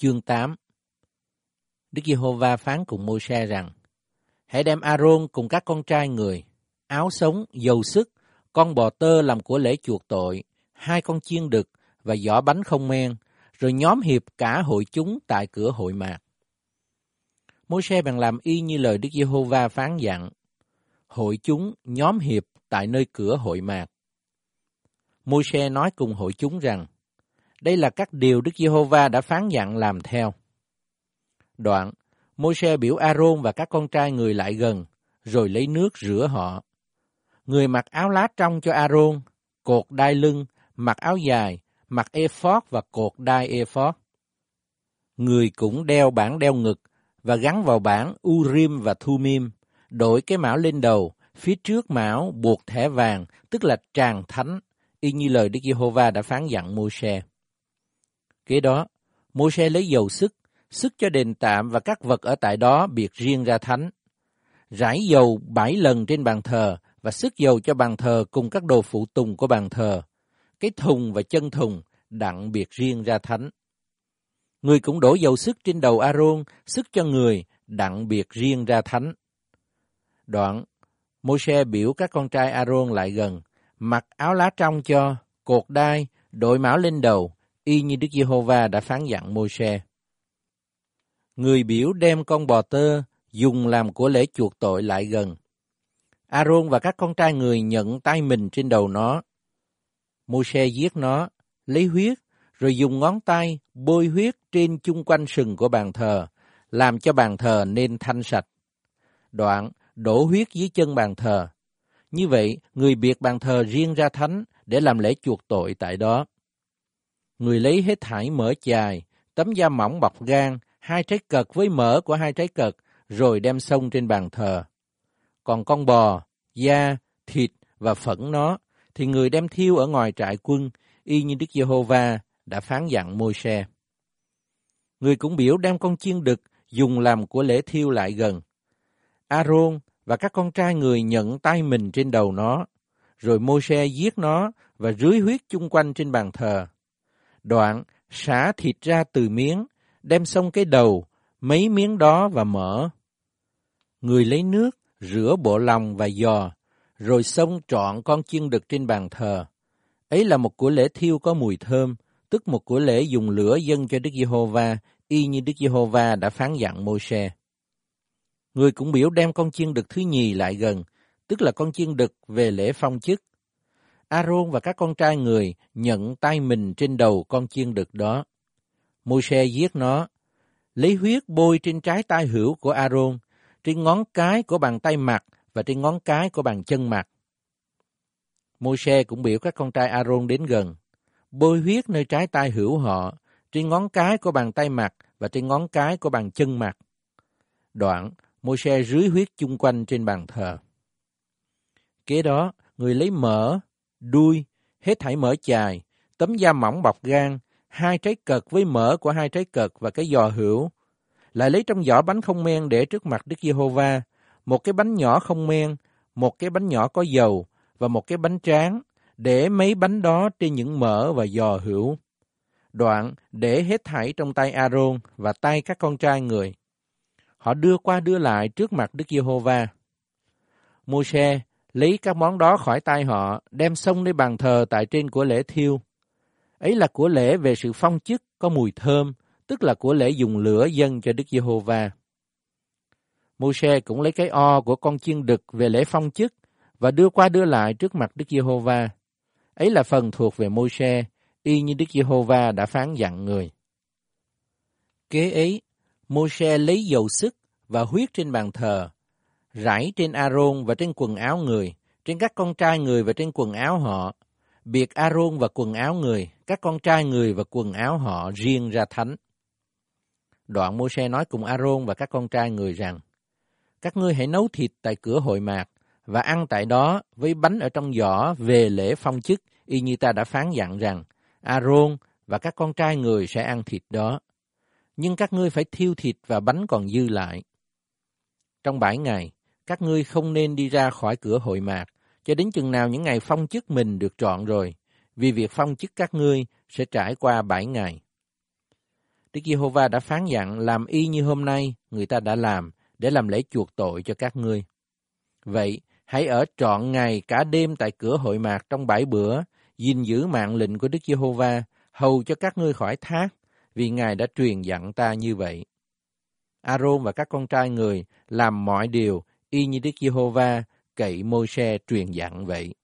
chương 8. Đức Giê-hô-va phán cùng Môi-se rằng: Hãy đem A-rôn cùng các con trai người, áo sống, dầu sức, con bò tơ làm của lễ chuộc tội, 2 con chiên đực và giỏ bánh không men, rồi nhóm hiệp cả hội chúng tại cửa hội mạc. Môi-se bèn làm y như lời Đức Giê-hô-va phán dặn. Hội chúng nhóm hiệp tại nơi cửa hội mạc. Môi-se nói cùng hội chúng rằng: Đây là các điều Đức Giê-hô-va đã phán dặn làm theo. Đoạn, Môi-se biểu A-rôn và các con trai người lại gần, rồi lấy nước rửa họ. Người mặc áo lá trong cho A-rôn, cột đai lưng, mặc áo dài, mặc ê-phót và cột đai ê-phót. Người cũng đeo bảng đeo ngực và gắn vào bảng U-rim và Thu-mim, đội cái mão lên đầu, phía trước mão buộc thẻ vàng, tức là tràng thánh, y như lời Đức Giê-hô-va đã phán dặn Môi-se. Kế đó, Môi-se lấy dầu sức cho đền tạm và các vật ở tại đó biệt riêng ra thánh. Rải dầu 7 lần trên bàn thờ và sức dầu cho bàn thờ cùng các đồ phụ tùng của bàn thờ. Cái thùng và chân thùng đặng biệt riêng ra thánh. Người cũng đổ dầu sức trên đầu A-rôn, sức cho người đặng biệt riêng ra thánh. Đoạn, Môi-se biểu các con trai A-rôn lại gần, mặc áo lá trong cho, cột đai, đội mão lên đầu, y như Đức Giê-hô-va đã phán dặn Môi-se. Người biểu đem con bò tơ dùng làm của lễ chuộc tội lại gần. A-rôn và các con trai người nhận tay mình trên đầu nó. Môi-se giết nó, lấy huyết, rồi dùng ngón tay bôi huyết trên chung quanh sừng của bàn thờ, làm cho bàn thờ nên thanh sạch. Đoạn, đổ huyết dưới chân bàn thờ. Như vậy, người biệt bàn thờ riêng ra thánh để làm lễ chuộc tội tại đó. Người lấy hết thảy mỡ chài, tấm da mỏng bọc gan, 2 trái cật với mỡ của 2 trái cật, rồi đem xông trên bàn thờ. Còn con bò, da, thịt và phẫn nó, thì người đem thiêu ở ngoài trại quân, y như Đức Giê-hô-va đã phán dặn Môi-se. Người cũng biểu đem con chiên đực dùng làm của lễ thiêu lại gần. A-rôn và các con trai người nhận tay mình trên đầu nó, rồi Môi-se giết nó và rưới huyết chung quanh trên bàn thờ. Đoạn, xả thịt ra từ miếng, đem xông cái đầu, mấy miếng đó và mỡ. Người lấy nước, rửa bộ lòng và giò, rồi xông trọn con chiên đực trên bàn thờ. Ấy là một của lễ thiêu có mùi thơm, tức một của lễ dùng lửa dâng cho Đức Giê-hô-va, y như Đức Giê-hô-va đã phán dặn Môi-se. Người cũng biểu đem con chiên đực thứ nhì lại gần, tức là con chiên đực về lễ phong chức. A-rôn và các con trai người nhận tay mình trên đầu con chiên đực đó. Môi-se giết nó, lấy huyết bôi trên trái tay hữu của A-rôn, trên ngón cái của bàn tay mặt và trên ngón cái của bàn chân mặt. Môi-se cũng biểu các con trai A-rôn đến gần, bôi huyết nơi trái tay hữu họ, trên ngón cái của bàn tay mặt và trên ngón cái của bàn chân mặt. Đoạn, Môi-se rưới huyết chung quanh trên bàn thờ. Kế đó, người lấy mỡ, đuôi, hết thảy mỡ chài, tấm da mỏng bọc gan, 2 trái cật với mỡ của 2 trái cật và cái giò hữu. Lại lấy trong giỏ bánh không men để trước mặt Đức Giê-hô-va, một cái bánh nhỏ không men, một cái bánh nhỏ có dầu và một cái bánh tráng, để mấy bánh đó trên những mỡ và giò hữu. Đoạn, để hết thảy trong tay A-rôn và tay các con trai người. Họ đưa qua đưa lại trước mặt Đức Giê-hô-va. Môi-se lấy các món đó khỏi tay họ, đem xông lên bàn thờ tại trên của lễ thiêu. Ấy là của lễ về sự phong chức có mùi thơm, tức là của lễ dùng lửa dâng cho Đức Giê-hô-va. Môi-se cũng lấy cái o của con chiên đực về lễ phong chức và đưa qua đưa lại trước mặt Đức Giê-hô-va. Ấy là phần thuộc về Môi-se, y như Đức Giê-hô-va đã phán dặn người. Kế ấy, Môi-se lấy dầu sức và huyết trên bàn thờ, rải trên A-rôn và trên quần áo người, trên các con trai người và trên quần áo họ, biệt A-rôn và quần áo người, các con trai người và quần áo họ riêng ra thánh. Đoạn Môi-se nói cùng A-rôn và các con trai người rằng: Các ngươi hãy nấu thịt tại cửa hội mạc và ăn tại đó với bánh ở trong giỏ về lễ phong chức, y như ta đã phán dặn rằng A-rôn và các con trai người sẽ ăn thịt đó. Nhưng các ngươi phải thiêu thịt và bánh còn dư lại. Trong 7 ngày, các ngươi không nên đi ra khỏi cửa hội mạc, cho đến chừng nào những ngày phong chức mình được trọn rồi, vì việc phong chức các ngươi sẽ trải qua 7 ngày. Đức Giê-hô-va đã phán dặn làm y như hôm nay người ta đã làm để làm lễ chuộc tội cho các ngươi. Vậy, hãy ở trọn ngày cả đêm tại cửa hội mạc trong 7 bữa, gìn giữ mạng lệnh của Đức Giê-hô-va, hầu cho các ngươi khỏi thác, vì Ngài đã truyền dặn ta như vậy. A-rôn và các con trai người làm mọi điều y như Đức Giê-hô-va cậy Môi-se truyền dặn vậy.